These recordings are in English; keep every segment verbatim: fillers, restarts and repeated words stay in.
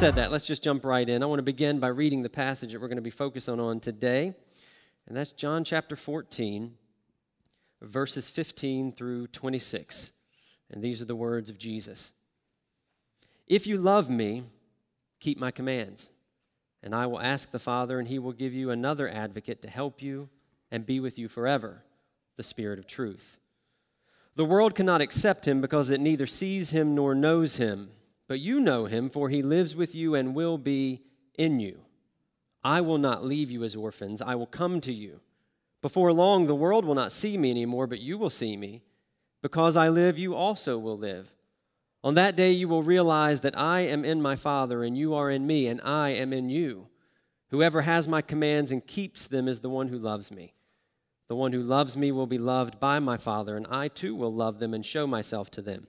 said that, let's just jump right in. I want to begin by reading the passage that we're going to be focusing on today, and that's John chapter fourteen, verses fifteen through twenty-six. And these are the words of Jesus. If you love me, keep my commands, and I will ask the Father, and he will give you another advocate to help you and be with you forever, the Spirit of truth. The world cannot accept him because it neither sees him nor knows him, but you know him, for he lives with you and will be in you. I will not leave you as orphans. I will come to you. Before long, the world will not see me anymore, but you will see me. Because I live, you also will live. On that day you will realize that I am in my Father, and you are in me, and I am in you. Whoever has my commands and keeps them is the one who loves me. The one who loves me will be loved by my Father, and I too will love them and show myself to them.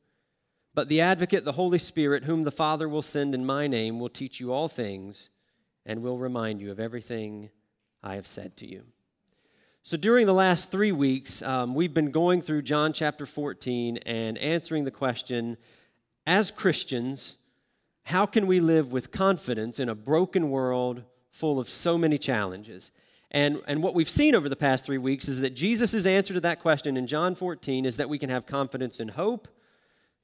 But the Advocate, the Holy Spirit, whom the Father will send in my name, will teach you all things and will remind you of everything I have said to you. So during the last three weeks, um, we've been going through John chapter fourteen and answering the question, as Christians, how can we live with confidence in a broken world full of so many challenges? And, and what we've seen over the past three weeks is that Jesus' answer to that question in John fourteen is that we can have confidence in hope,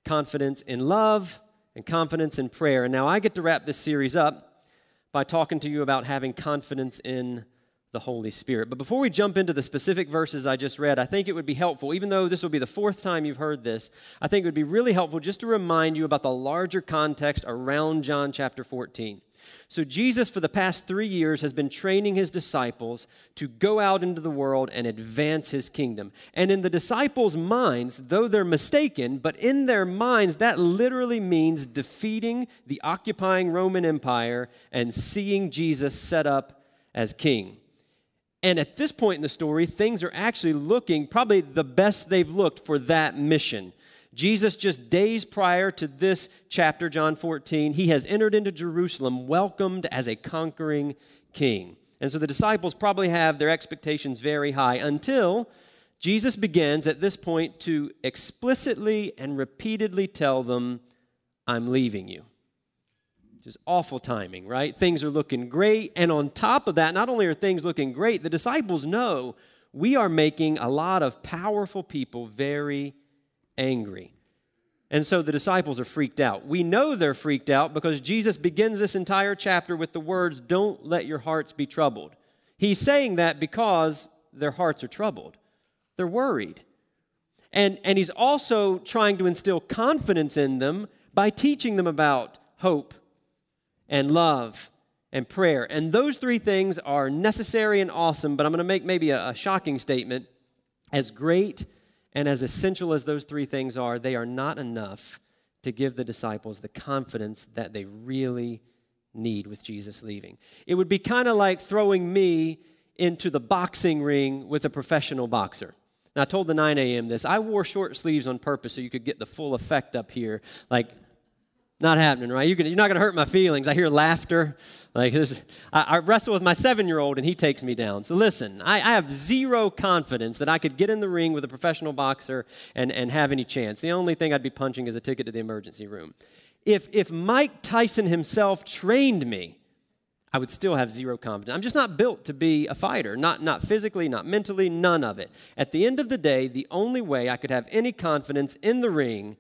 confidence in love, and confidence in prayer. And now I get to wrap this series up by talking to you about having confidence in the Holy Spirit. But before we jump into the specific verses I just read, I think it would be helpful, even though this will be the fourth time you've heard this, I think it would be really helpful just to remind you about the larger context around John chapter fourteen. So Jesus, for the past three years, has been training his disciples to go out into the world and advance his kingdom. And in the disciples' minds, though they're mistaken, but in their minds, that literally means defeating the occupying Roman Empire and seeing Jesus set up as king. And at this point in the story, things are actually looking probably the best they've looked for that mission. Jesus, just days prior to this chapter, John fourteen, he has entered into Jerusalem, welcomed as a conquering king. And so the disciples probably have their expectations very high until Jesus begins at this point to explicitly and repeatedly tell them, I'm leaving you. Is awful timing, right? Things are looking great. And on top of that, not only are things looking great, the disciples know we are making a lot of powerful people very angry. And so the disciples are freaked out. We know they're freaked out because Jesus begins this entire chapter with the words, don't let your hearts be troubled. He's saying that because their hearts are troubled. They're worried. And, and he's also trying to instill confidence in them by teaching them about hope and love, and prayer. And those three things are necessary and awesome, but I'm going to make maybe a, a shocking statement. As great and as essential as those three things are, they are not enough to give the disciples the confidence that they really need with Jesus leaving. It would be kind of like throwing me into the boxing ring with a professional boxer. Now, I told the nine a.m. this. I wore short sleeves on purpose so you could get the full effect up here, like, not happening, right? You're, gonna, you're not going to hurt my feelings. I hear laughter. Like this, I, I wrestle with my seven-year-old, and he takes me down. So listen, I, I have zero confidence that I could get in the ring with a professional boxer and, and have any chance. The only thing I'd be punching is a ticket to the emergency room. If, if Mike Tyson himself trained me, I would still have zero confidence. I'm just not built to be a fighter, not, not physically, not mentally, none of it. At the end of the day, the only way I could have any confidence in the ring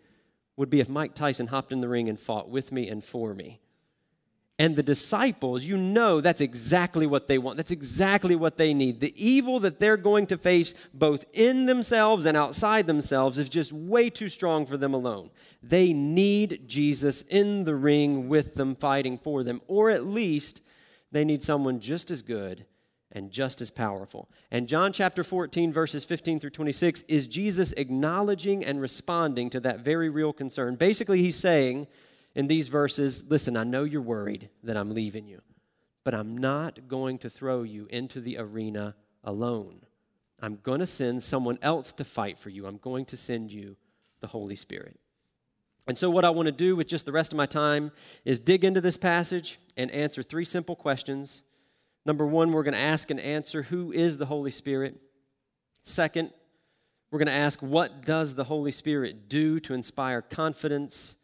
would be if Mike Tyson hopped in the ring and fought with me and for me. And the disciples, you know that's exactly what they want. That's exactly what they need. The evil that they're going to face both in themselves and outside themselves is just way too strong for them alone. They need Jesus in the ring with them, fighting for them, or at least they need someone just as good and just as powerful. And John chapter fourteen, verses fifteen through twenty-six, is Jesus acknowledging and responding to that very real concern. Basically, he's saying in these verses, listen, I know you're worried that I'm leaving you, but I'm not going to throw you into the arena alone. I'm going to send someone else to fight for you. I'm going to send you the Holy Spirit. And so what I want to do with just the rest of my time is dig into this passage and answer three simple questions. Number one, we're going to ask and answer, who is the Holy Spirit? Second, we're going to ask, what does the Holy Spirit do to inspire confidence?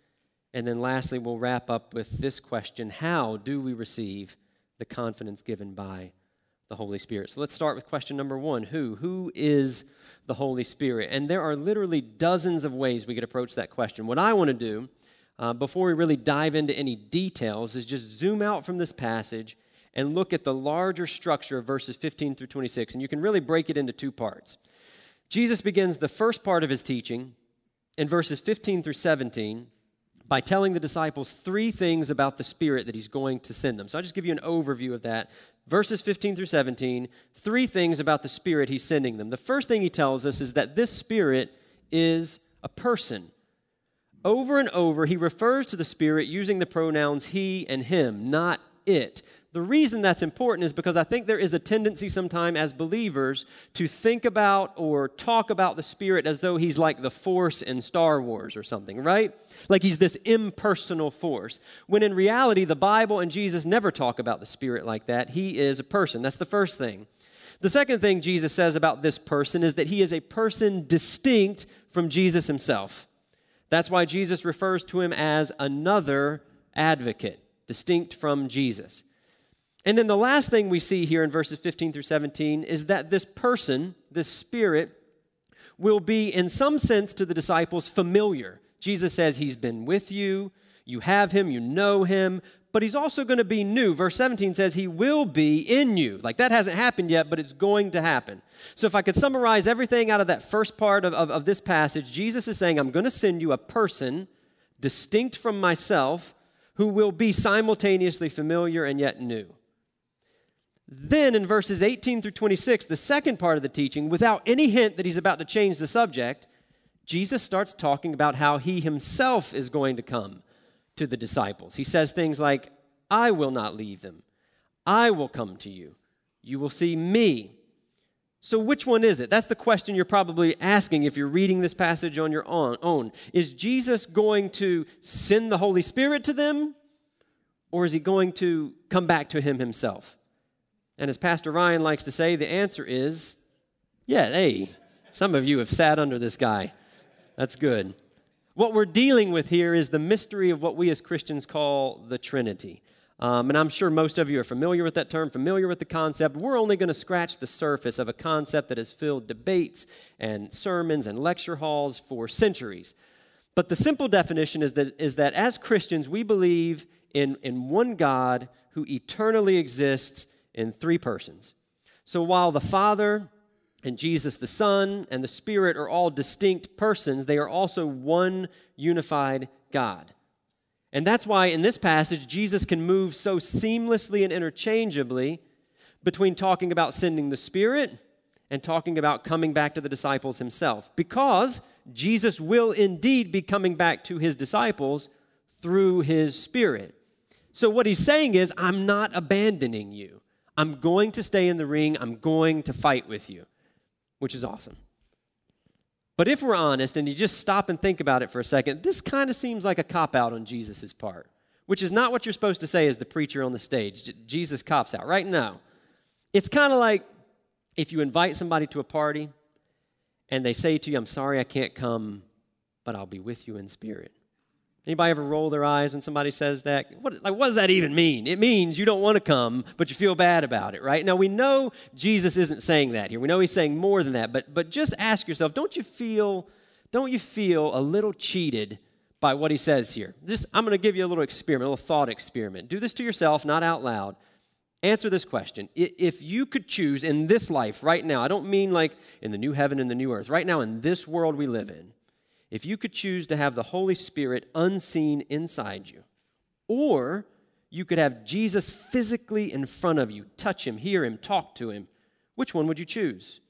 And then lastly, we'll wrap up with this question, how do we receive the confidence given by the Holy Spirit? So let's start with question number one, who? Who is the Holy Spirit? And there are literally dozens of ways we could approach that question. What I want to do, uh, before we really dive into any details, is just zoom out from this passage and look at the larger structure of verses fifteen through twenty-six. And you can really break it into two parts. Jesus begins the first part of his teaching in verses fifteen through seventeen by telling the disciples three things about the Spirit that he's going to send them. So I'll just give you an overview of that. Verses fifteen through seventeen, three things about the Spirit he's sending them. The first thing he tells us is that this Spirit is a person. Over and over, he refers to the Spirit using the pronouns he and him, not it. The reason that's important is because I think there is a tendency sometimes as believers to think about or talk about the Spirit as though he's like the Force in Star Wars or something, right? Like he's this impersonal force. When in reality, the Bible and Jesus never talk about the Spirit like that. He is a person. That's the first thing. The second thing Jesus says about this person is that he is a person distinct from Jesus himself. That's why Jesus refers to him as another advocate, distinct from Jesus. And then the last thing we see here in verses fifteen through seventeen is that this person, this Spirit, will be in some sense to the disciples familiar. Jesus says he's been with you, you have him, you know him, but he's also going to be new. Verse seventeen says he will be in you. Like that hasn't happened yet, but it's going to happen. So if I could summarize everything out of that first part of, of, of this passage, Jesus is saying, I'm going to send you a person distinct from myself who will be simultaneously familiar and yet new. Then in verses eighteen through twenty-six, the second part of the teaching, without any hint that he's about to change the subject, Jesus starts talking about how he himself is going to come to the disciples. He says things like, I will not leave them. I will come to you. You will see me. So which one is it? That's the question you're probably asking if you're reading this passage on your own. Is Jesus going to send the Holy Spirit to them, or is he going to come back to him himself? And as Pastor Ryan likes to say, the answer is, yeah, hey, some of you have sat under this guy. That's good. What we're dealing with here is the mystery of what we as Christians call the Trinity. Um, and I'm sure most of you are familiar with that term, familiar with the concept. We're only going to scratch the surface of a concept that has filled debates and sermons and lecture halls for centuries. But the simple definition is that, is that as Christians, we believe in, in one God who eternally exists in three persons. So while the Father and Jesus the Son and the Spirit are all distinct persons, they are also one unified God. And that's why in this passage, Jesus can move so seamlessly and interchangeably between talking about sending the Spirit and talking about coming back to the disciples himself, because Jesus will indeed be coming back to his disciples through his Spirit. So what he's saying is, I'm not abandoning you. I'm going to stay in the ring. I'm going to fight with you, which is awesome. But if we're honest and you just stop and think about it for a second, this kind of seems like a cop-out on Jesus' part, which is not what you're supposed to say as the preacher on the stage. J- Jesus cops out right now. It's kind of like if you invite somebody to a party and they say to you, I'm sorry I can't come, but I'll be with you in spirit. Anybody ever roll their eyes when somebody says that? What, like, what does that even mean? It means you don't want to come, but you feel bad about it, right? Now, we know Jesus isn't saying that here. We know he's saying more than that, but but just ask yourself, don't you feel, don't you feel a little cheated by what he says here? Just, I'm going to give you a little experiment, a little thought experiment. Do this to yourself, not out loud. Answer this question. If you could choose in this life right now, I don't mean like in the new heaven and the new earth, right now in this world we live in, if you could choose to have the Holy Spirit unseen inside you, or you could have Jesus physically in front of you, touch him, hear him, talk to him, which one would you choose?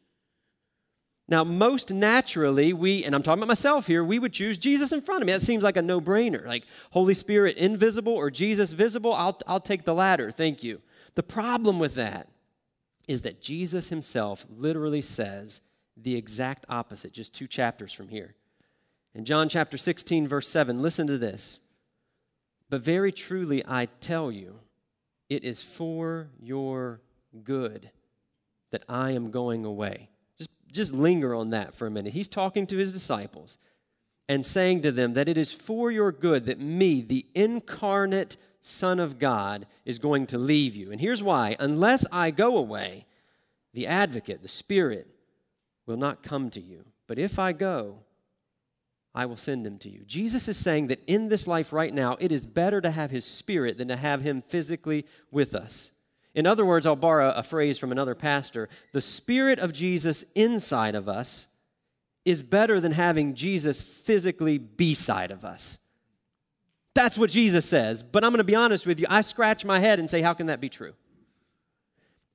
Now, most naturally, we, and I'm talking about myself here, we would choose Jesus in front of me. That seems like a no-brainer, like Holy Spirit invisible or Jesus visible, I'll, I'll take the latter, thank you. The problem with that is that Jesus himself literally says the exact opposite, just two chapters from here. In John chapter sixteen, verse seven, listen to this. But very truly I tell you, it is for your good that I am going away. Just, just linger on that for a minute. He's talking to his disciples and saying to them that it is for your good that me, the incarnate Son of God, is going to leave you. And here's why. Unless I go away, the advocate, the Spirit, will not come to you. But if I go, I will send him to you. Jesus is saying that in this life right now, it is better to have his Spirit than to have him physically with us. In other words, I'll borrow a phrase from another pastor, the Spirit of Jesus inside of us is better than having Jesus physically beside of us. That's what Jesus says, but I'm going to be honest with you, I scratch my head and say, how can that be true?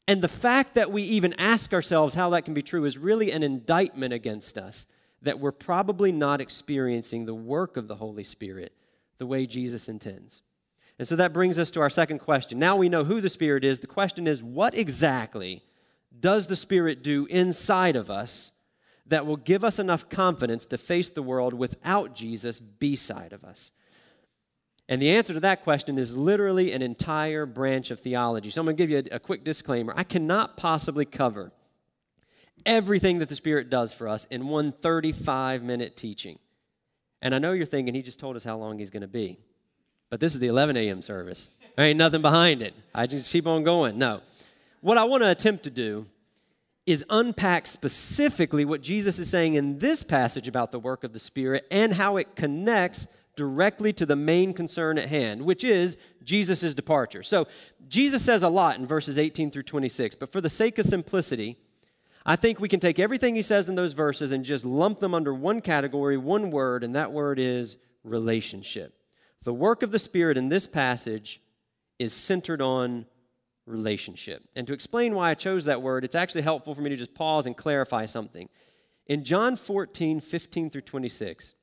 And the fact that we even ask ourselves how that can be true is really an indictment against us, that we're probably not experiencing the work of the Holy Spirit the way Jesus intends. And so that brings us to our second question. Now we know who the Spirit is. The question is, what exactly does the Spirit do inside of us that will give us enough confidence to face the world without Jesus beside of us? And the answer to that question is literally an entire branch of theology. So I'm going to give you a, a quick disclaimer. I cannot possibly cover everything that the Spirit does for us in one thirty-five minute teaching. And I know you're thinking, he just told us how long he's going to be. But this is the eleven a.m. service. There ain't nothing behind it. I just keep on going. No. What I want to attempt to do is unpack specifically what Jesus is saying in this passage about the work of the Spirit and how it connects directly to the main concern at hand, which is Jesus' departure. So Jesus says a lot in verses eighteen through twenty-six, but for the sake of simplicity, I think we can take everything he says in those verses and just lump them under one category, one word, and that word is relationship. The work of the Spirit in this passage is centered on relationship. And to explain why I chose that word, it's actually helpful for me to just pause and clarify something. In John fourteen, fifteen through twenty-six,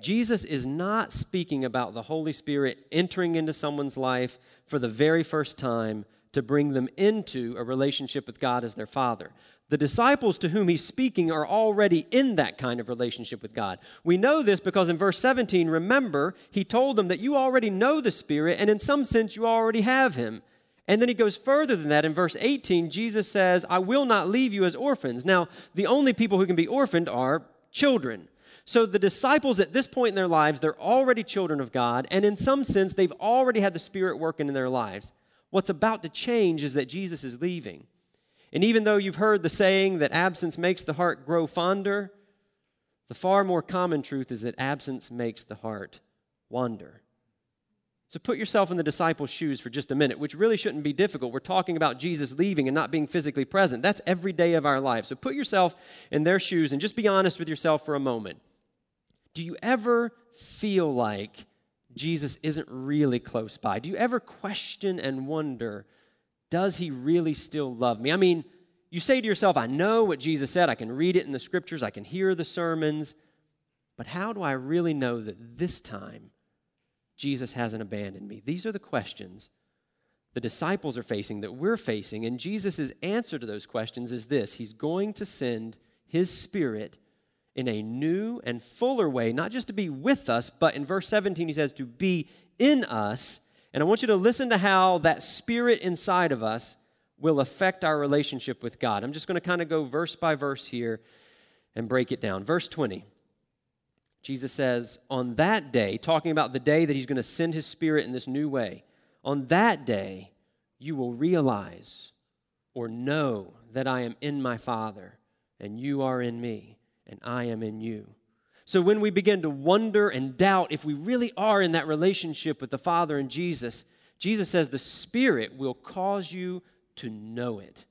Jesus is not speaking about the Holy Spirit entering into someone's life for the very first time to bring them into a relationship with God as their Father. The disciples to whom he's speaking are already in that kind of relationship with God. We know this because in verse seventeen, remember, he told them that you already know the Spirit, and in some sense, you already have him. And then he goes further than that. In verse eighteen, Jesus says, I will not leave you as orphans. Now, the only people who can be orphaned are children. So the disciples at this point in their lives, they're already children of God, and in some sense, they've already had the Spirit working in their lives. What's about to change is that Jesus is leaving. And even though you've heard the saying that absence makes the heart grow fonder, the far more common truth is that absence makes the heart wander. So put yourself in the disciples' shoes for just a minute, which really shouldn't be difficult. We're talking about Jesus leaving and not being physically present. That's every day of our life. So put yourself in their shoes and just be honest with yourself for a moment. Do you ever feel like Jesus isn't really close by? Do you ever question and wonder, does he really still love me? I mean, you say to yourself, I know what Jesus said. I can read it in the scriptures. I can hear the sermons. But how do I really know that this time Jesus hasn't abandoned me? These are the questions the disciples are facing, that we're facing. And Jesus' answer to those questions is this. He's going to send his Spirit in a new and fuller way, not just to be with us, but in verse seventeen, he says, to be in us. And I want you to listen to how that Spirit inside of us will affect our relationship with God. I'm just going to kind of go verse by verse here and break it down. Verse twenty, Jesus says, on that day, talking about the day that he's going to send his Spirit in this new way, on that day, you will realize or know that I am in my Father and you are in me, and I am in you. So when we begin to wonder and doubt if we really are in that relationship with the Father and Jesus, Jesus says the Spirit will cause you to know it.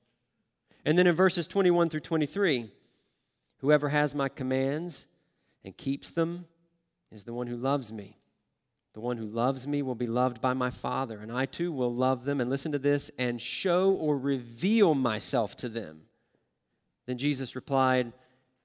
And then in verses twenty-one through twenty-three, whoever has my commands and keeps them is the one who loves me. The one who loves me will be loved by my Father, and I too will love them, and listen to this, and show or reveal myself to them. Then Jesus replied,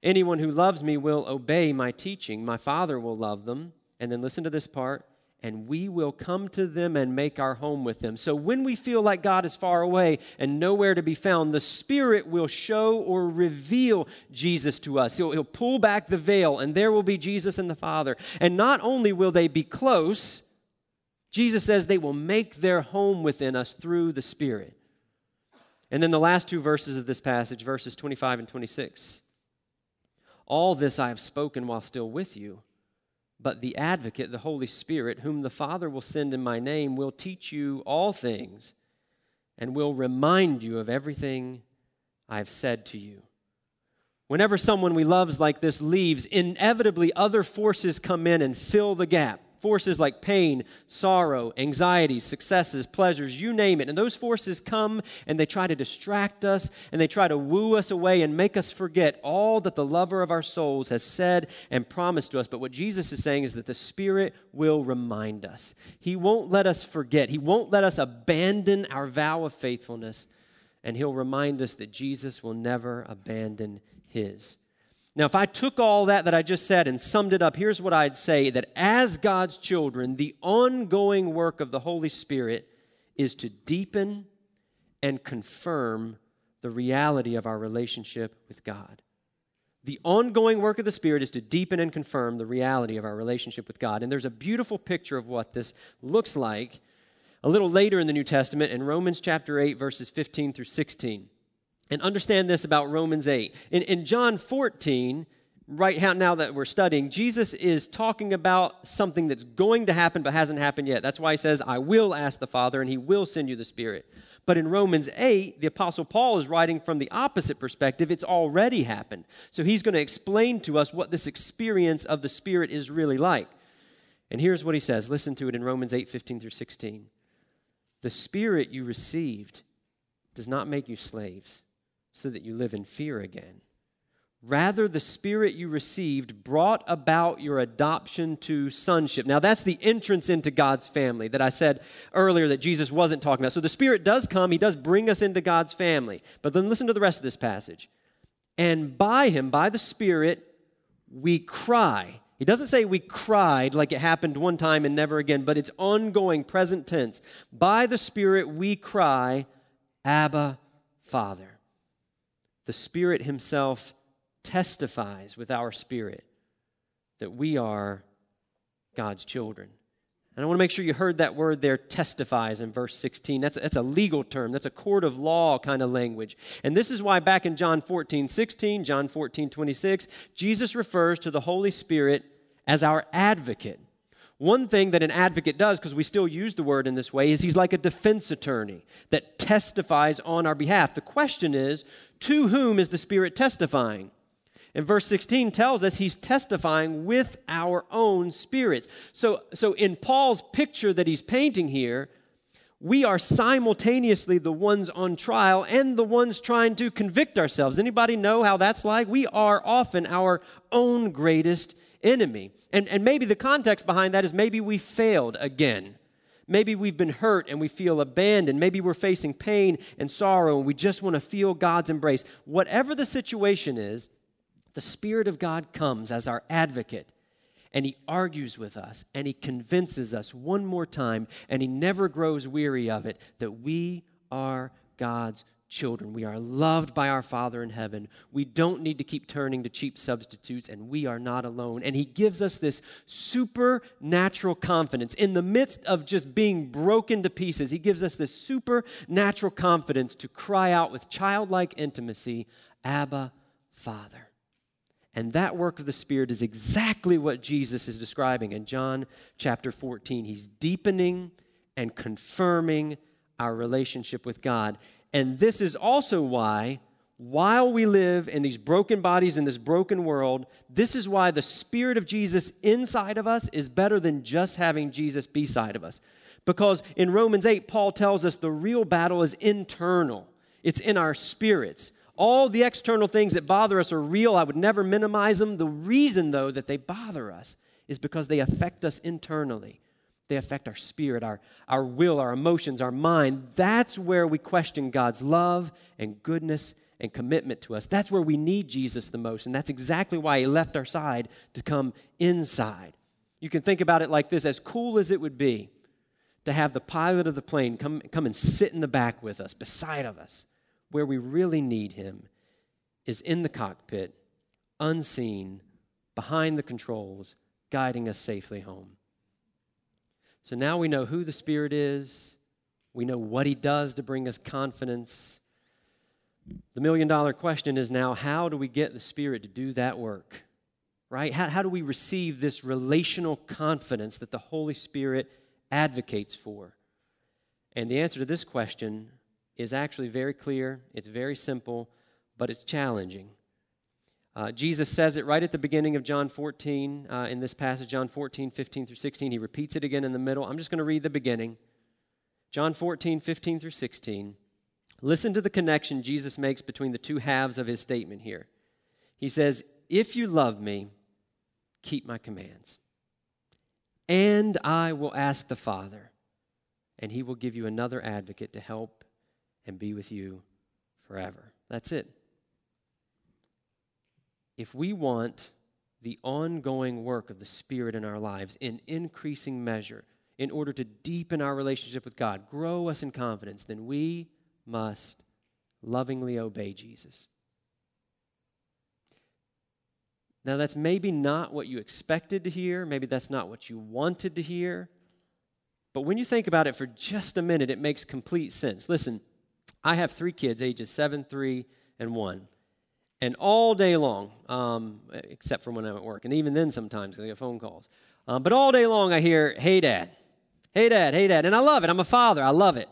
anyone who loves me will obey my teaching. My Father will love them. And then listen to this part. and we will come to them and make our home with them. So when we feel like God is far away and nowhere to be found, the Spirit will show or reveal Jesus to us. He'll, he'll pull back the veil, and there will be Jesus and the Father. And not only will they be close, Jesus says they will make their home within us through the Spirit. And then the last two verses of this passage, verses twenty-five and twenty-six. All this I have spoken while still with you, but the Advocate, the Holy Spirit, whom the Father will send in my name, will teach you all things and will remind you of everything I have said to you. Whenever someone we love like this leaves, inevitably other forces come in and fill the gap. Forces like pain, sorrow, anxiety, successes, pleasures, you name it. And those forces come and they try to distract us and they try to woo us away and make us forget all that the lover of our souls has said and promised to us. But what Jesus is saying is that the Spirit will remind us. He won't let us forget. He won't let us abandon our vow of faithfulness. And He'll remind us that Jesus will never abandon His. Now, if I took all that that I just said and summed it up, here's what I'd say, that as God's children, the ongoing work of the Holy Spirit is to deepen and confirm the reality of our relationship with God. The ongoing work of the Spirit is to deepen and confirm the reality of our relationship with God. And there's a beautiful picture of what this looks like a little later in the New Testament in Romans chapter eight, verses fifteen through sixteen. And understand this about Romans eight. In, in John fourteen, right now that we're studying, Jesus is talking about something that's going to happen but hasn't happened yet. That's why He says, I will ask the Father and He will send you the Spirit. But in Romans eight, the Apostle Paul is writing from the opposite perspective. It's already happened. So he's going to explain to us what this experience of the Spirit is really like. And here's what he says. Listen to it in Romans eight, fifteen through sixteen. The Spirit you received does not make you slaves, so that you live in fear again. Rather, the Spirit you received brought about your adoption to sonship. Now, that's the entrance into God's family that I said earlier that Jesus wasn't talking about. So the Spirit does come. He does bring us into God's family. But then listen to the rest of this passage. And by Him, by the Spirit, we cry. He doesn't say we cried like it happened one time and never again, but it's ongoing, present tense. By the Spirit, we cry, Abba, Father. The Spirit Himself testifies with our spirit that we are God's children. And I want to make sure you heard that word there, testifies, in verse sixteen. That's a, that's a legal term. That's a court of law kind of language. And this is why back in John fourteen sixteen, John fourteen twenty-six, Jesus refers to the Holy Spirit as our advocate. One thing that an advocate does, because we still use the word in this way, is he's like a defense attorney that testifies on our behalf. The question is, to whom is the Spirit testifying? And verse sixteen tells us He's testifying with our own spirits. So, so in Paul's picture that he's painting here, we are simultaneously the ones on trial and the ones trying to convict ourselves. Anybody know how that's like? We are often our own greatest enemy. And, and maybe the context behind that is maybe we failed again. Maybe we've been hurt and we feel abandoned. Maybe we're facing pain and sorrow and we just want to feel God's embrace. Whatever the situation is, the Spirit of God comes as our advocate and He argues with us and He convinces us one more time, and He never grows weary of it, that we are God's children. We are loved by our Father in heaven. We don't need to keep turning to cheap substitutes, and we are not alone. And He gives us this supernatural confidence. In the midst of just being broken to pieces, He gives us this supernatural confidence to cry out with childlike intimacy, Abba, Father. And that work of the Spirit is exactly what Jesus is describing in John chapter fourteen. He's deepening and confirming our relationship with God. And this is also why, while we live in these broken bodies in this broken world, this is why the Spirit of Jesus inside of us is better than just having Jesus beside of us. Because in Romans eight, Paul tells us the real battle is internal. It's in our spirits. All the external things that bother us are real. I would never minimize them. The reason, though, that they bother us is because they affect us internally. They affect our spirit, our, our will, our emotions, our mind. That's where we question God's love and goodness and commitment to us. That's where we need Jesus the most, and that's exactly why He left our side to come inside. You can think about it like this. As cool as it would be to have the pilot of the plane come, come and sit in the back with us, beside of us, where we really need him is in the cockpit, unseen, behind the controls, guiding us safely home. So now we know who the Spirit is. We know what he does to bring us confidence. The million-dollar question is now, how do we get the Spirit to do that work, right? How, how do we receive this relational confidence that the Holy Spirit advocates for? And the answer to this question is actually very clear. It's very simple, but it's challenging. Uh, Jesus says it right at the beginning of John fourteen, uh, in this passage, John fourteen, fifteen through sixteen. He repeats it again in the middle. I'm just going to read the beginning. John fourteen, fifteen through sixteen. Listen to the connection Jesus makes between the two halves of his statement here. He says, if you love me, keep my commands, and I will ask the Father, and he will give you another advocate to help and be with you forever. That's it. If we want the ongoing work of the Spirit in our lives in increasing measure, in order to deepen our relationship with God, grow us in confidence, then we must lovingly obey Jesus. Now, that's maybe not what you expected to hear. Maybe that's not what you wanted to hear. But when you think about it for just a minute, it makes complete sense. Listen, I have three kids, ages seven, three, and one. And all day long, um, except for when I'm at work, and even then sometimes I get phone calls. Um, but all day long I hear, hey, Dad, hey, Dad, hey, Dad. And I love it. I'm a father. I love it.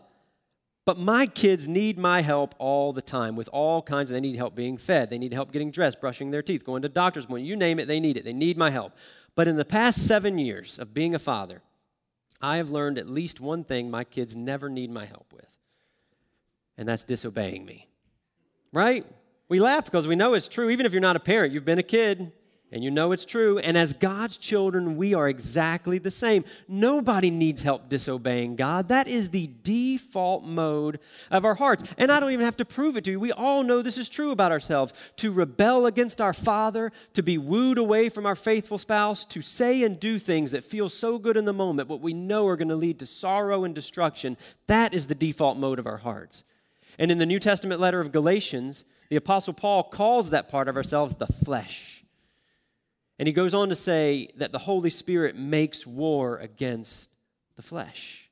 But my kids need my help all the time with all kinds of, they need help being fed, they need help getting dressed, brushing their teeth, going to doctor's appointment, you name it, they need it, they need my help. But in the past seven years of being a father, I have learned at least one thing my kids never need my help with, and that's disobeying me, right? We laugh because we know it's true. Even if you're not a parent, you've been a kid, and you know it's true. And as God's children, we are exactly the same. Nobody needs help disobeying God. That is the default mode of our hearts. And I don't even have to prove it to you. We all know this is true about ourselves. To rebel against our Father, to be wooed away from our faithful spouse, to say and do things that feel so good in the moment, but we know are going to lead to sorrow and destruction. That is the default mode of our hearts. And in the New Testament letter of Galatians, the Apostle Paul calls that part of ourselves the flesh. And he goes on to say that the Holy Spirit makes war against the flesh.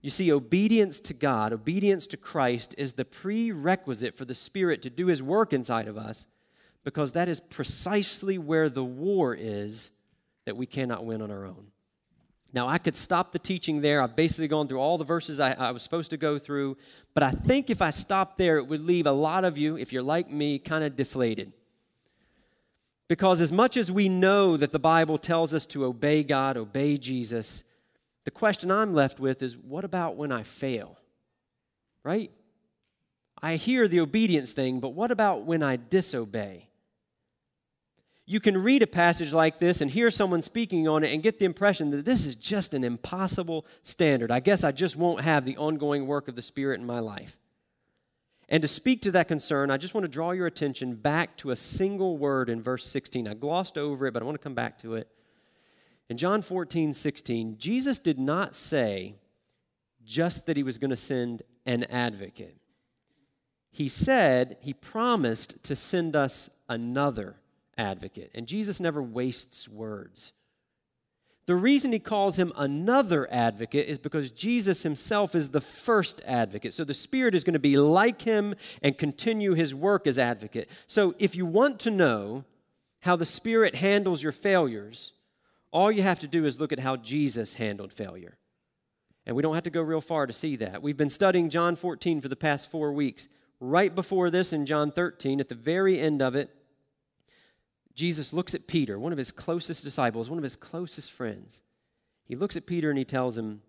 You see, obedience to God, obedience to Christ is the prerequisite for the Spirit to do his work inside of us, because that is precisely where the war is that we cannot win on our own. Now, I could stop the teaching there. I've basically gone through all the verses I, I was supposed to go through, but I think if I stopped there, it would leave a lot of you, if you're like me, kind of deflated. Because as much as we know that the Bible tells us to obey God, obey Jesus, the question I'm left with is, what about when I fail? Right? I hear the obedience thing, but what about when I disobey? You can read a passage like this and hear someone speaking on it and get the impression that this is just an impossible standard. I guess I just won't have the ongoing work of the Spirit in my life. And to speak to that concern, I just want to draw your attention back to a single word in verse sixteen. I glossed over it, but I want to come back to it. In John fourteen, sixteen, Jesus did not say just that he was going to send an advocate. He said he promised to send us another advocate. And Jesus never wastes words. The reason he calls him another advocate is because Jesus himself is the first advocate. So the Spirit is going to be like him and continue his work as advocate. So if you want to know how the Spirit handles your failures, all you have to do is look at how Jesus handled failure. And we don't have to go real far to see that. We've been studying John fourteen for the past four weeks. Right before this in John thirteen, at the very end of it, Jesus looks at Peter, one of his closest disciples, one of his closest friends. He looks at Peter and he tells him,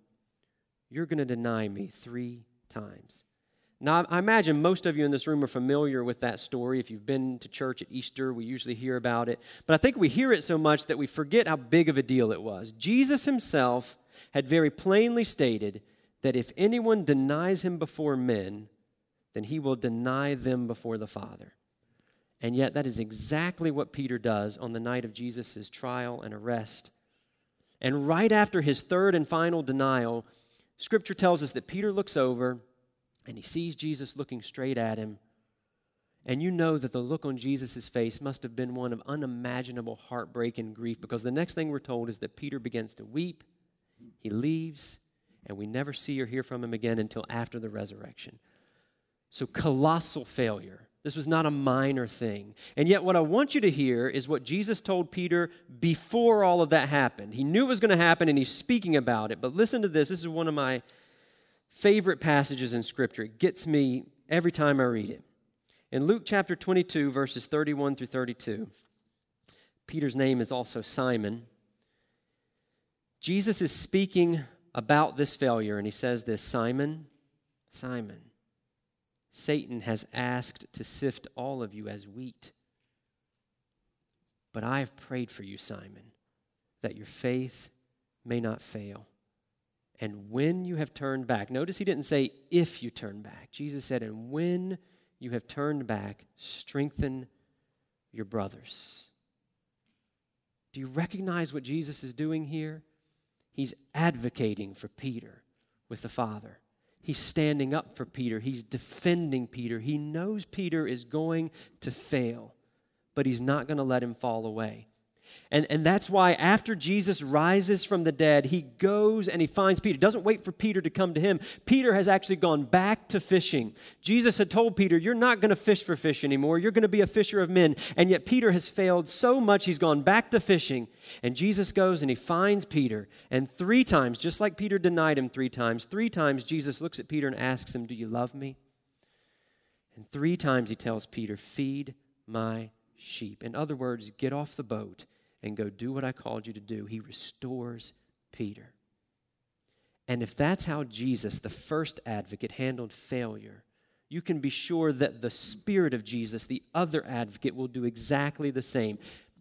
you're going to deny me three times. Now, I imagine most of you in this room are familiar with that story. If you've been to church at Easter, we usually hear about it. But I think we hear it so much that we forget how big of a deal it was. Jesus himself had very plainly stated that if anyone denies him before men, then he will deny them before the Father. And yet that is exactly what Peter does on the night of Jesus' trial and arrest. And right after his third and final denial, Scripture tells us that Peter looks over and he sees Jesus looking straight at him. And you know that the look on Jesus' face must have been one of unimaginable heartbreak and grief, because the next thing we're told is that Peter begins to weep, he leaves, and we never see or hear from him again until after the resurrection. So colossal failure. This was not a minor thing. And yet what I want you to hear is what Jesus told Peter before all of that happened. He knew it was going to happen, and he's speaking about it. But listen to this. This is one of my favorite passages in Scripture. It gets me every time I read it. In Luke chapter twenty-two, verses thirty-one through thirty-two, Peter's name is also Simon. Jesus is speaking about this failure, and he says this, Simon, Simon, Satan has asked to sift all of you as wheat. But I have prayed for you, Simon, that your faith may not fail. And when you have turned back, notice he didn't say if you turn back. Jesus said, and when you have turned back, strengthen your brothers. Do you recognize what Jesus is doing here? He's advocating for Peter with the Father. He's standing up for Peter. He's defending Peter. He knows Peter is going to fail, but he's not going to let him fall away. And, and that's why after Jesus rises from the dead, he goes and he finds Peter. Doesn't wait for Peter to come to him. Peter has actually gone back to fishing. Jesus had told Peter, you're not going to fish for fish anymore. You're going to be a fisher of men. And yet Peter has failed so much, he's gone back to fishing. And Jesus goes and he finds Peter. And three times, just like Peter denied him three times, three times Jesus looks at Peter and asks him, do you love me? And three times he tells Peter, feed my sheep. In other words, get off the boat and go do what I called you to do. He restores Peter. And if that's how Jesus, the first advocate, handled failure, you can be sure that the Spirit of Jesus, the other advocate, will do exactly the same.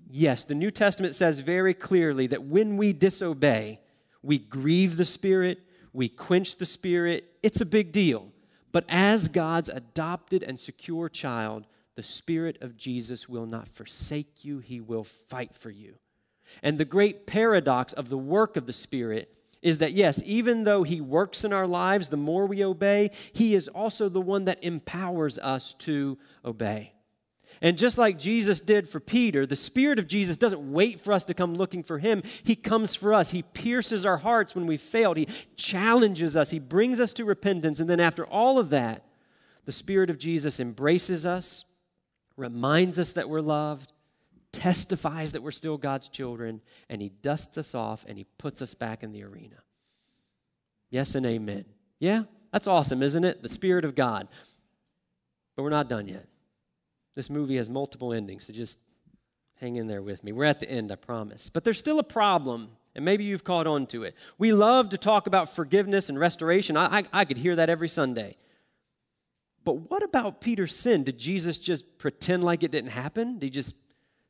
Yes, the New Testament says very clearly that when we disobey, we grieve the Spirit, we quench the Spirit. It's a big deal. But as God's adopted and secure child, the Spirit of Jesus will not forsake you. He will fight for you. And the great paradox of the work of the Spirit is that, yes, even though He works in our lives, the more we obey, He is also the one that empowers us to obey. And just like Jesus did for Peter, the Spirit of Jesus doesn't wait for us to come looking for Him. He comes for us. He pierces our hearts when we've failed. He challenges us. He brings us to repentance. And then after all of that, the Spirit of Jesus embraces us, reminds us that we're loved, testifies that we're still God's children, and He dusts us off and He puts us back in the arena. Yes and amen. Yeah, that's awesome, isn't it? The Spirit of God. But we're not done yet. This movie has multiple endings, so just hang in there with me. We're at the end, I promise. But there's still a problem, and maybe you've caught on to it. We love to talk about forgiveness and restoration. I, I, I could hear that every Sunday. But what about Peter's sin? Did Jesus just pretend like it didn't happen? Did He just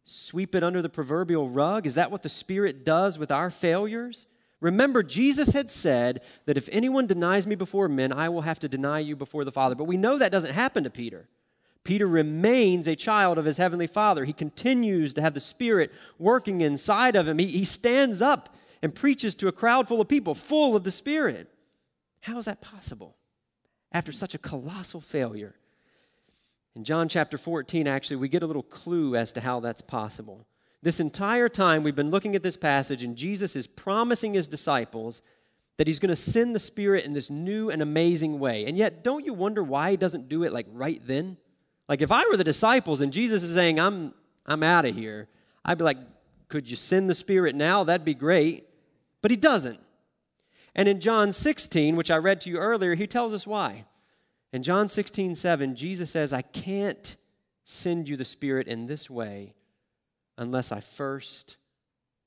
sweep it under the proverbial rug? Is that what the Spirit does with our failures? Remember, Jesus had said that if anyone denies me before men, I will have to deny you before the Father. But we know that doesn't happen to Peter. Peter remains a child of his heavenly Father. He continues to have the Spirit working inside of him. He, he stands up and preaches to a crowd full of people, full of the Spirit. How is that possible? After such a colossal failure. In John chapter fourteen, actually, we get a little clue as to how that's possible. This entire time, we've been looking at this passage, and Jesus is promising His disciples that He's going to send the Spirit in this new and amazing way. And yet, don't you wonder why He doesn't do it, like, right then? Like, if I were the disciples and Jesus is saying, I'm, I'm out of here, I'd be like, could you send the Spirit now? That'd be great. But He doesn't. And in John sixteen, which I read to you earlier, He tells us why. In John sixteen, seven, Jesus says, I can't send you the Spirit in this way unless I first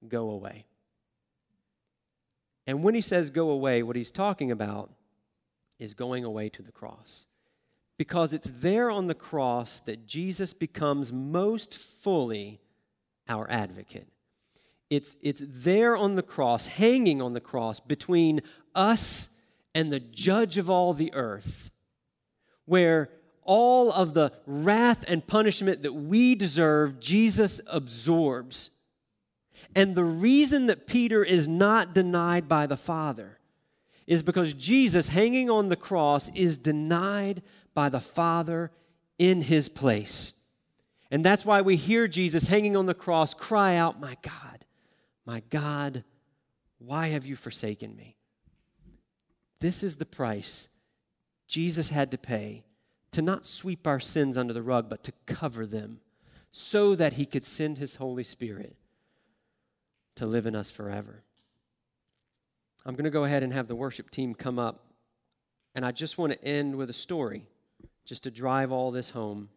go away. And when He says go away, what He's talking about is going away to the cross. Because it's there on the cross that Jesus becomes most fully our advocate. It's, it's there on the cross, hanging on the cross, between us and the judge of all the earth, where all of the wrath and punishment that we deserve, Jesus absorbs. And the reason that Peter is not denied by the Father is because Jesus hanging on the cross is denied by the Father in his place. And that's why we hear Jesus hanging on the cross cry out, "My God, my God, why have you forsaken me?" This is the price Jesus had to pay to not sweep our sins under the rug, but to cover them so that he could send his Holy Spirit to live in us forever. I'm going to go ahead and have the worship team come up, and I just want to end with a story just to drive all this home.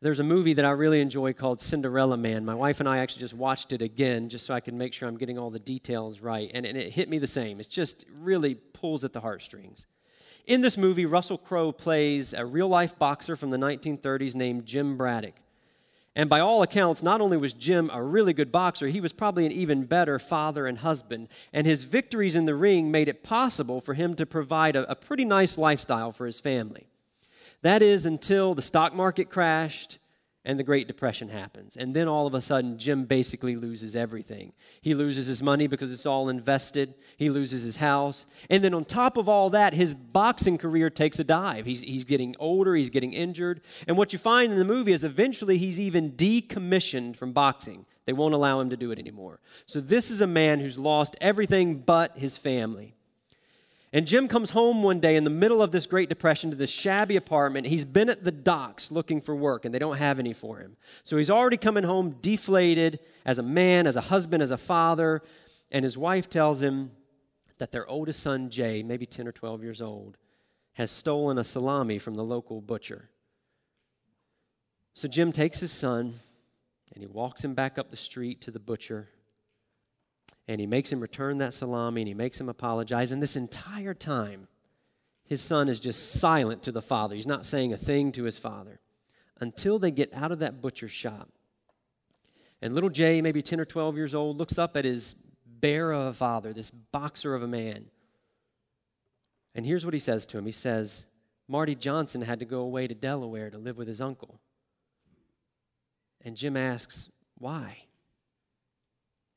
There's a movie that I really enjoy called Cinderella Man. My wife and I actually just watched it again just so I can make sure I'm getting all the details right, and, and it hit me the same. It just really pulls at the heartstrings. In this movie, Russell Crowe plays a real-life boxer from the nineteen thirties named Jim Braddock. And by all accounts, not only was Jim a really good boxer, he was probably an even better father and husband. And his victories in the ring made it possible for him to provide a, a pretty nice lifestyle for his family. That is until the stock market crashed and the Great Depression happens. And then all of a sudden, Jim basically loses everything. He loses his money because it's all invested. He loses his house. And then on top of all that, his boxing career takes a dive. He's, he's getting older. He's getting injured. And what you find in the movie is eventually he's even decommissioned from boxing. They won't allow him to do it anymore. So this is a man who's lost everything but his family. And Jim comes home one day in the middle of this Great Depression to this shabby apartment. He's been at the docks looking for work, and they don't have any for him. So he's already coming home deflated as a man, as a husband, as a father. And his wife tells him that their oldest son, Jay, maybe ten or twelve years old, has stolen a salami from the local butcher. So Jim takes his son, and he walks him back up the street to the butcher. And he makes him return that salami, and he makes him apologize. And this entire time, his son is just silent to the father. He's not saying a thing to his father until they get out of that butcher's shop. And little Jay, maybe ten or twelve years old, looks up at his bear of a father, this boxer of a man. And here's what he says to him. He says, "Marty Johnson had to go away to Delaware to live with his uncle." And Jim asks, "Why?"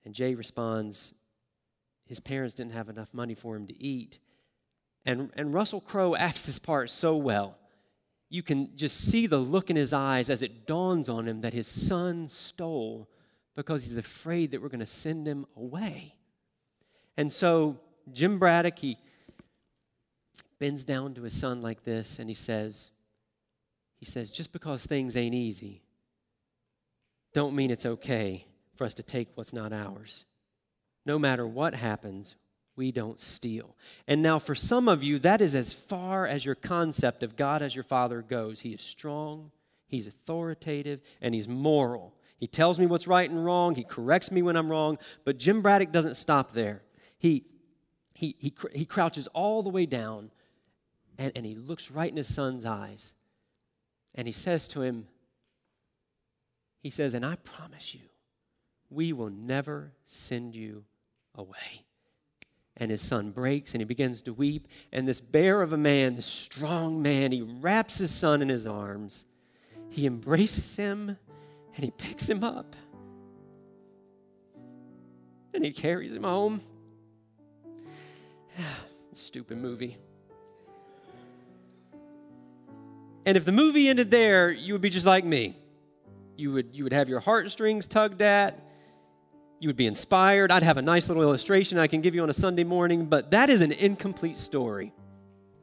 And Jay responds, "His parents didn't have enough money for him to eat." And, and Russell Crowe acts this part so well. You can just see the look in his eyes as it dawns on him that his son stole because he's afraid that we're going to send him away. And so Jim Braddock, he bends down to his son like this, and he says, he says, "Just because things ain't easy, don't mean it's okay for us to take what's not ours. No matter what happens, we don't steal." And now for some of you, that is as far as your concept of God as your Father goes. He is strong, he's authoritative, and he's moral. He tells me what's right and wrong, he corrects me when I'm wrong, but Jim Braddock doesn't stop there. He, he, he, cr- he crouches all the way down, and, and he looks right in his son's eyes, and he says to him, he says, "And I promise you, we will never send you away." And his son breaks, and he begins to weep. And this bear of a man, this strong man, he wraps his son in his arms. He embraces him, and he picks him up. And he carries him home. Stupid movie. And if the movie ended there, you would be just like me. You would, you would have your heartstrings tugged at. You would be inspired. I'd have a nice little illustration I can give you on a Sunday morning, but that is an incomplete story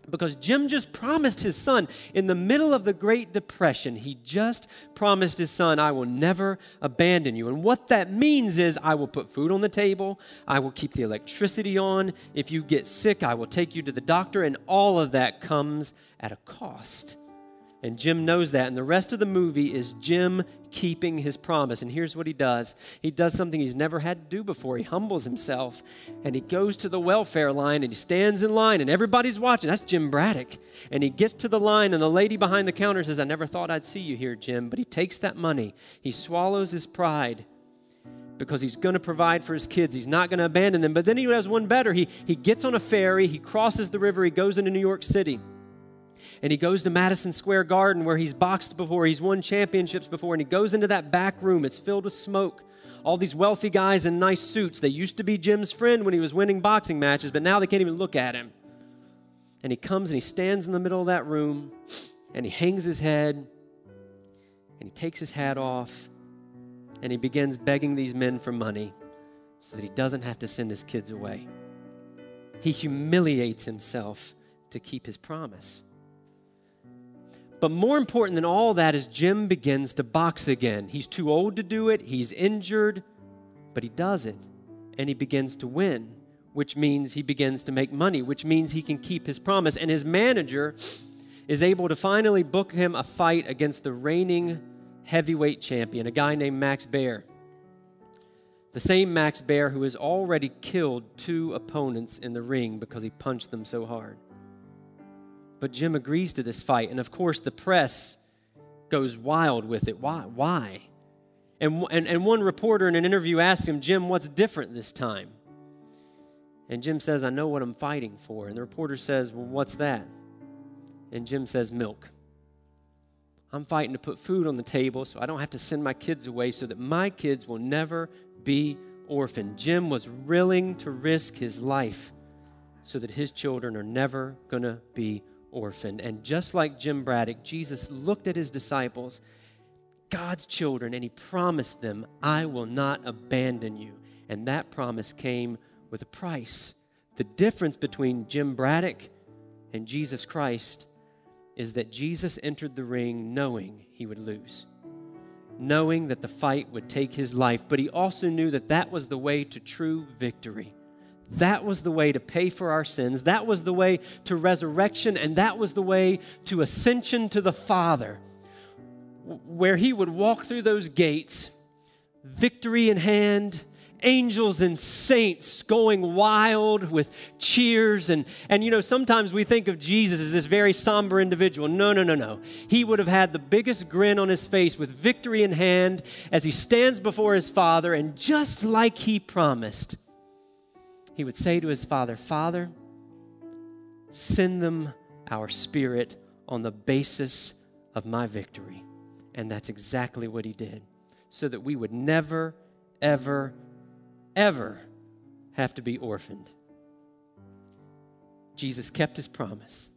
because Jim just promised his son in the middle of the Great Depression. He just promised his son, "I will never abandon you." And what that means is I will put food on the table. I will keep the electricity on. If you get sick, I will take you to the doctor, and all of that comes at a cost. And Jim knows that, and the rest of the movie is Jim keeping his promise. And here's what he does. He does something he's never had to do before. He humbles himself, and he goes to the welfare line, and he stands in line, and everybody's watching. That's Jim Braddock. And he gets to the line, and the lady behind the counter says, "I never thought I'd see you here, Jim." But he takes that money. He swallows his pride because he's going to provide for his kids. He's not going to abandon them. But then he has one better. He, he gets on a ferry. He crosses the river. He goes into New York City. And he goes to Madison Square Garden where he's boxed before, he's won championships before, and he goes into that back room. It's filled with smoke. all these wealthy guys in nice suits. They used to be Jim's friend when he was winning boxing matches, but now they can't even look at him. And he comes and he stands in the middle of that room, and he hangs his head, and he takes his hat off, and he begins begging these men for money so that he doesn't have to send his kids away. He humiliates himself to keep his promise. But more important than all that is Jim begins to box again. He's too old to do it. He's injured, but he does it, and he begins to win, which means he begins to make money, which means he can keep his promise. And his manager is able to finally book him a fight against the reigning heavyweight champion, a guy named Max Baer. The same Max Baer who has already killed two opponents in the ring because he punched them so hard. But Jim agrees to this fight, and of course the press goes wild with it. Why? Why? And, and, and one reporter in an interview asked him, Jim, what's different this time? And Jim says, I know what I'm fighting for. And the reporter says, well, what's that? And Jim says, milk. I'm fighting to put food on the table so I don't have to send my kids away so that my kids will never be orphaned. Jim was willing to risk his life so that his children are never going to be orphaned. And just like Jim Braddock, Jesus looked at his disciples, God's children, and he promised them, I will not abandon you. And that promise came with a price. The difference between Jim Braddock and Jesus Christ is that Jesus entered the ring knowing he would lose, knowing that the fight would take his life, but he also knew that that was the way to true victory. That was the way to pay for our sins. That was the way to resurrection, and that was the way to ascension to the Father, where he would walk through those gates, victory in hand, angels and saints going wild with cheers. And, and, you know, sometimes we think of Jesus as this very somber individual. No, no, no, no. He would have had the biggest grin on his face with victory in hand as he stands before his Father. And just like he promised, he would say to his Father, Father, send them our Spirit on the basis of my victory. And that's exactly what he did, so that we would never, ever ever have to be orphaned. Jesus kept his promise.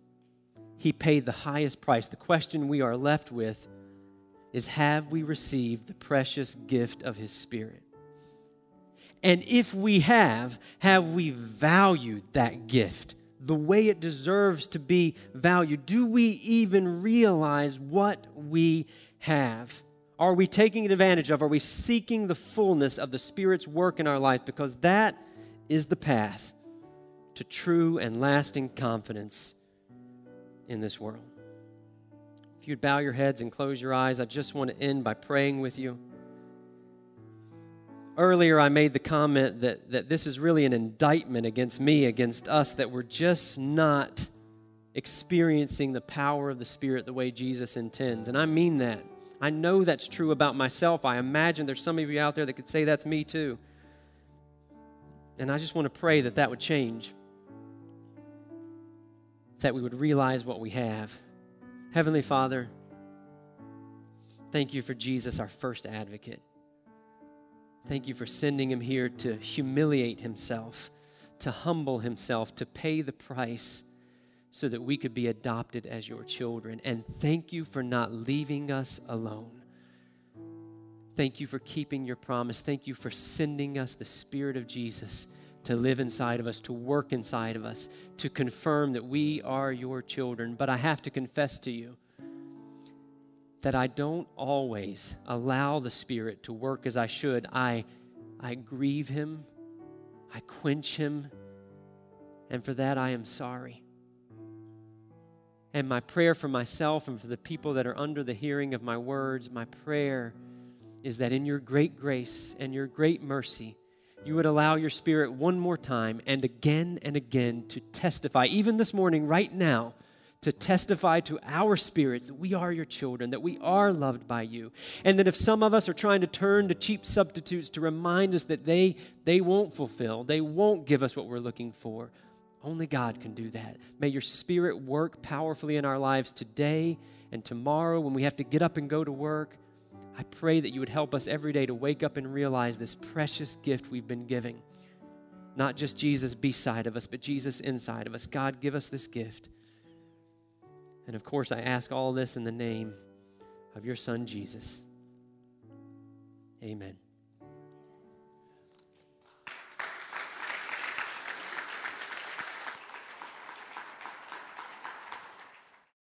He paid the highest price. The question we are left with is, have we received the precious gift of his Spirit? And if we have, have we valued that gift the way it deserves to be valued? Do we even realize what we have? Are we taking advantage of? Are we seeking the fullness of the Spirit's work in our life? Because that is the path to true and lasting confidence in this world. If you'd bow your heads and close your eyes, I just want to end by praying with you. Earlier, I made the comment that, that this is really an indictment against me, against us, that we're just not experiencing the power of the Spirit the way Jesus intends. And I mean that. I know that's true about myself. I imagine there's some of you out there that could say that's me too. And I just want to pray that that would change, that we would realize what we have. Heavenly Father, thank you for Jesus, our first advocate. Thank you for sending him here to humiliate himself, to humble himself, to pay the price so that we could be adopted as your children. And thank you for not leaving us alone. Thank you for keeping your promise. Thank you for sending us the Spirit of Jesus to live inside of us, to work inside of us, to confirm that we are your children. But I have to confess to you that I don't always allow the Spirit to work as I should. I, I grieve him. I quench him. And for that, I am sorry. And my prayer for myself and for the people that are under the hearing of my words, my prayer is that in your great grace and your great mercy, you would allow your Spirit one more time and again and again to testify, even this morning, right now, to testify to our spirits that we are your children, that we are loved by you. And that if some of us are trying to turn to cheap substitutes to remind us that they, they won't fulfill, they won't give us what we're looking for, only God can do that. May your Spirit work powerfully in our lives today and tomorrow when we have to get up and go to work. I pray that you would help us every day to wake up and realize this precious gift we've been giving. Not just Jesus beside of us, but Jesus inside of us. God, give us this gift. And of course, I ask all this in the name of your Son, Jesus. Amen.